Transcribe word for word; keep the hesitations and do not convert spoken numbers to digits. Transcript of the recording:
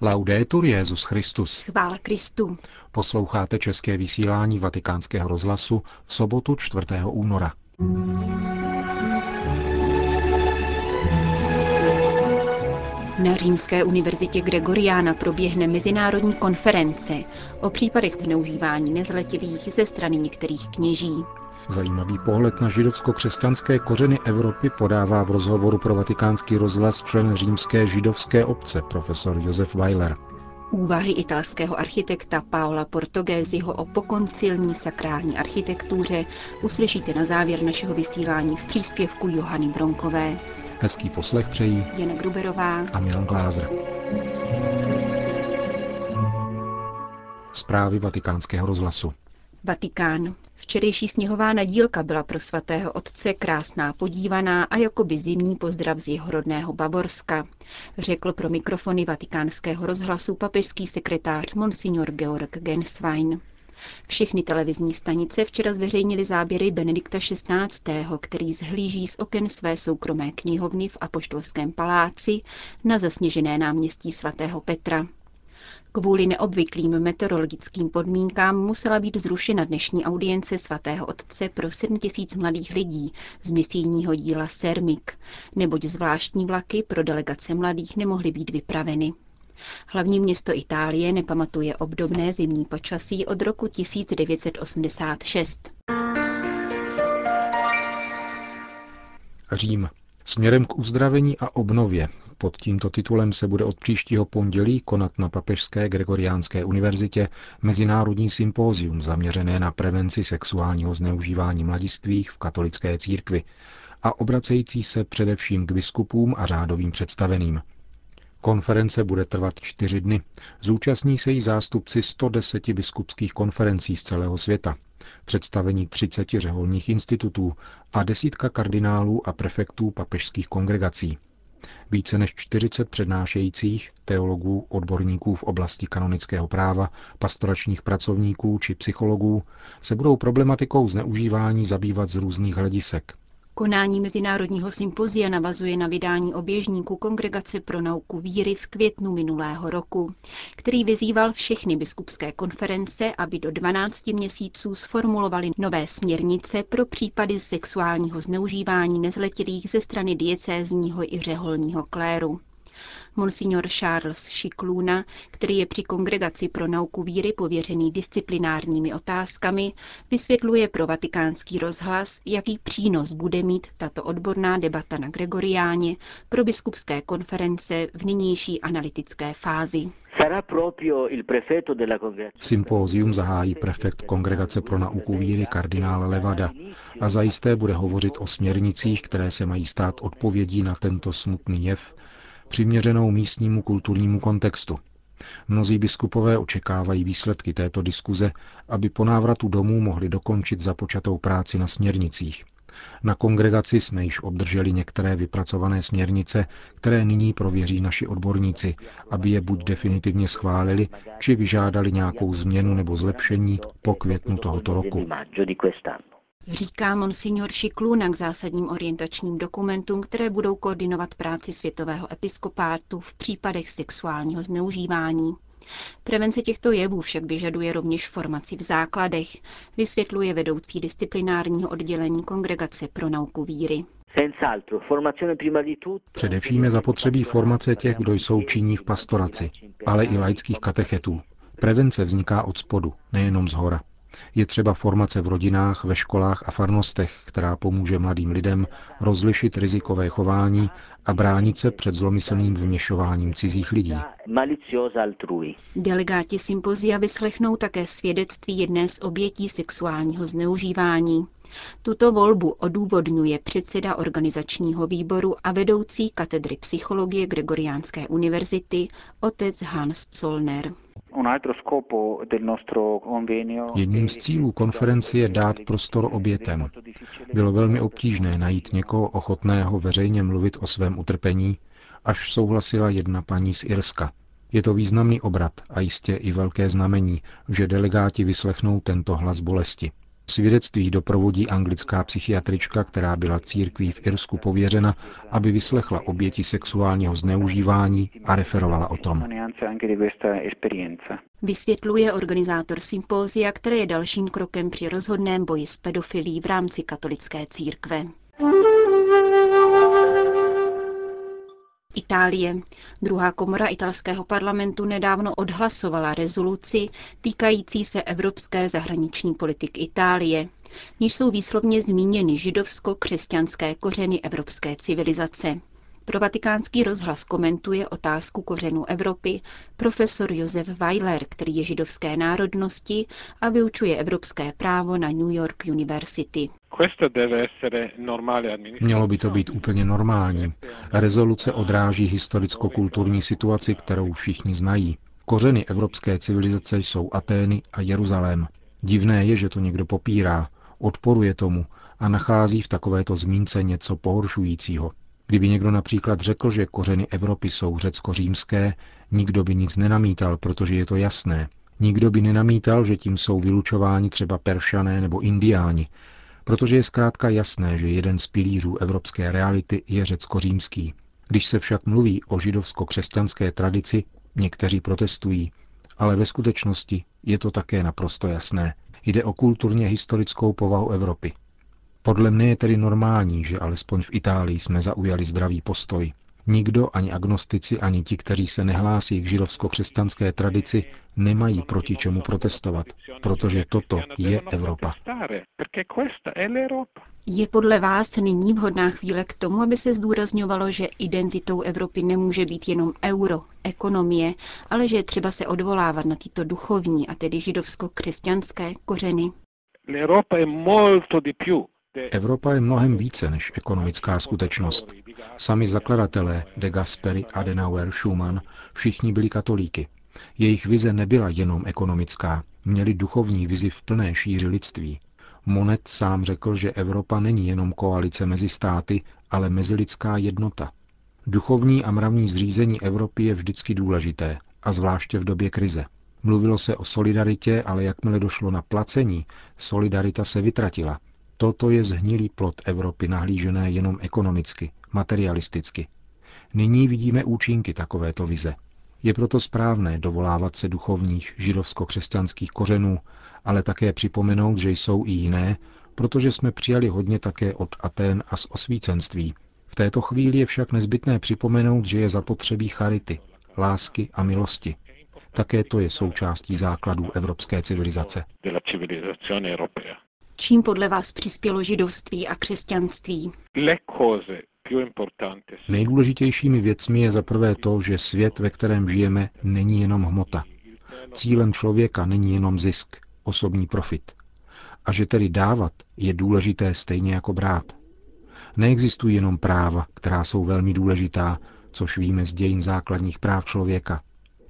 Laudetur Jesus Christus. Chvála Kristu. Posloucháte české vysílání Vatikánského rozhlasu v sobotu čtvrtého února. Na Římské univerzitě Gregoriana proběhne mezinárodní konference o případech zneužívání nezletilých ze strany některých kněží. Zajímavý pohled na židovsko-křesťanské kořeny Evropy podává v rozhovoru pro Vatikánský rozhlas člen Římské židovské obce profesor Josef Weiler. Úvahy italského architekta Paola Portoghesiho o pokoncilní sakrální architektuře uslyšíte na závěr našeho vysílání v příspěvku Johany Bronkové. Hezký poslech přejí Jana Gruberová a Milan Glázer. Zprávy Vatikánského rozhlasu. Vatikán. Včerejší sněhová nadílka byla pro svatého otce krásná, podívaná a jakoby zimní pozdrav z jeho rodného Bavorska, řekl pro mikrofony Vatikánského rozhlasu papežský sekretář monsignor Georg Genswein. Všechny televizní stanice včera zveřejnily záběry Benedikta šestnáctého, který zhlíží z oken své soukromé knihovny v Apoštolském paláci na zasněžené náměstí svatého Petra. Kvůli neobvyklým meteorologickým podmínkám musela být zrušena dnešní audience svatého otce pro sedm tisíc mladých lidí z misijního díla Sermik, neboť zvláštní vlaky pro delegace mladých nemohly být vypraveny. Hlavní město Itálie nepamatuje obdobné zimní počasí od roku tisíc devět set osmdesát šest. Řím. Směrem k uzdravení a obnově. Pod tímto titulem se bude od příštího pondělí konat na Papežské Gregoriánské univerzitě mezinárodní sympózium zaměřené na prevenci sexuálního zneužívání mladistvých v katolické církvi a obracející se především k biskupům a řádovým představeným. Konference bude trvat čtyři dny. Zúčastní se jí zástupci sto deset biskupských konferencí z celého světa, představení třicet řeholních institutů a desítka kardinálů a prefektů papežských kongregací. Více než čtyřicet přednášejících, teologů, odborníků v oblasti kanonického práva, pastoračních pracovníků či psychologů se budou problematikou zneužívání zabývat z různých hledisek. Konání mezinárodního sympozia navazuje na vydání oběžníku Kongregace pro nauku víry v květnu minulého roku, který vyzýval všechny biskupské konference, aby do dvanácti měsíců sformulovali nové směrnice pro případy sexuálního zneužívání nezletilých ze strany diecézního i řeholního kléru. Monsignor Charles Scicluna, který je při Kongregaci pro nauku víry pověřený disciplinárními otázkami, vysvětluje pro Vatikánský rozhlas, jaký přínos bude mít tato odborná debata na Gregoriáně pro biskupské konference v nynější analytické fázi. Sympózium zahájí prefekt Kongregace pro nauku víry kardinál Levada a zajisté bude hovořit o směrnicích, které se mají stát odpovědí na tento smutný jev, přiměřenou místnímu kulturnímu kontextu. Mnozí biskupové očekávají výsledky této diskuze, aby po návratu domů mohli dokončit započatou práci na směrnicích. Na kongregaci jsme již obdrželi některé vypracované směrnice, které nyní prověří naši odborníci, aby je buď definitivně schválili, či vyžádali nějakou změnu nebo zlepšení po květnu tohoto roku. Říká monsignor Scicluna k zásadním orientačním dokumentům, které budou koordinovat práci světového episkopátu v případech sexuálního zneužívání. Prevence těchto jevů však vyžaduje rovněž formaci v základech, vysvětluje vedoucí disciplinárního oddělení Kongregace pro nauku víry. Především je zapotřebí formace těch, kdo jsou činní v pastoraci, ale i laických katechetů. Prevence vzniká od spodu, nejenom z hora. Je třeba formace v rodinách, ve školách a farnostech, která pomůže mladým lidem rozlišit rizikové chování a bránit se před zlomyslným vměšováním cizích lidí. Delegáti sympozia vyslechnou také svědectví jedné z obětí sexuálního zneužívání. Tuto volbu odůvodňuje předseda organizačního výboru a vedoucí katedry psychologie Gregoriánské univerzity otec Hans Zollner. Jedním z cílů konference je dát prostor obětem. Bylo velmi obtížné najít někoho ochotného veřejně mluvit o svém utrpení, až souhlasila jedna paní z Irska. Je to významný obrat a jistě i velké znamení, že delegáti vyslechnou tento hlas bolesti. Svědectví doprovodí anglická psychiatrička, která byla církví v Irsku pověřena, aby vyslechla oběti sexuálního zneužívání a referovala o tom. Vysvětluje organizátor sympózia, které je dalším krokem při rozhodném boji s pedofilií v rámci katolické církve. Itálie. Druhá komora italského parlamentu nedávno odhlasovala rezoluci týkající se evropské zahraniční politiky Itálie, níž jsou výslovně zmíněny židovsko-křesťanské kořeny evropské civilizace. Pro vatikánský rozhlas komentuje otázku kořenů Evropy profesor Josef Weiler, který je židovské národnosti a vyučuje evropské právo na New York University. Mělo by to být úplně normální. Rezoluce odráží historicko-kulturní situaci, kterou všichni znají. Kořeny evropské civilizace jsou Atény a Jeruzalém. Divné je, že to někdo popírá, odporuje tomu a nachází v takovéto zmínce něco pohoršujícího. Kdyby někdo například řekl, že kořeny Evropy jsou řecko-římské, nikdo by nic nenamítal, protože je to jasné. Nikdo by nenamítal, že tím jsou vylučováni třeba Peršané nebo Indiáni, protože je zkrátka jasné, že jeden z pilířů evropské reality je řecko-římský. Když se však mluví o židovsko-křesťanské tradici, někteří protestují, ale ve skutečnosti je to také naprosto jasné. Jde o kulturně historickou povahu Evropy. Podle mne je tedy normální, že alespoň v Itálii jsme zaujali zdravý postoj. Nikdo, ani agnostici, ani ti, kteří se nehlásí k židovsko-křesťanské tradici, nemají proti čemu protestovat, protože toto je Evropa. Je podle vás nyní vhodná chvíle k tomu, aby se zdůrazňovalo, že identitou Evropy nemůže být jenom euro, ekonomie, ale že je třeba se odvolávat na tyto duchovní, a tedy židovsko-křesťanské kořeny? Evropa je mnohem více než ekonomická skutečnost. Sami zakladatelé, de Gasperi, Adenauer, Schuman, všichni byli katolíky. Jejich vize nebyla jenom ekonomická, měli duchovní vizi v plné šíři lidství. Monet sám řekl, že Evropa není jenom koalice mezi státy, ale mezilidská jednota. Duchovní a mravní zřízení Evropy je vždycky důležité, a zvláště v době krize. Mluvilo se o solidaritě, ale jakmile došlo na placení, solidarita se vytratila. Toto je zhnilý plod Evropy nahlížené jenom ekonomicky, materialisticky. Nyní vidíme účinky takovéto vize. Je proto správné dovolávat se duchovních židovsko-křesťanských kořenů, ale také připomenout, že jsou i jiné, protože jsme přijali hodně také od Atén a z osvícenství. V této chvíli je však nezbytné připomenout, že je zapotřebí charity, lásky a milosti. Také to je součástí základů evropské civilizace. Čím podle vás přispělo židovství a křesťanství? Nejdůležitějšími věcmi je zaprvé to, že svět, ve kterém žijeme, není jenom hmota. Cílem člověka není jenom zisk, osobní profit. A že tedy dávat je důležité stejně jako brát. Neexistují jenom práva, která jsou velmi důležitá, což víme z dějin základních práv člověka.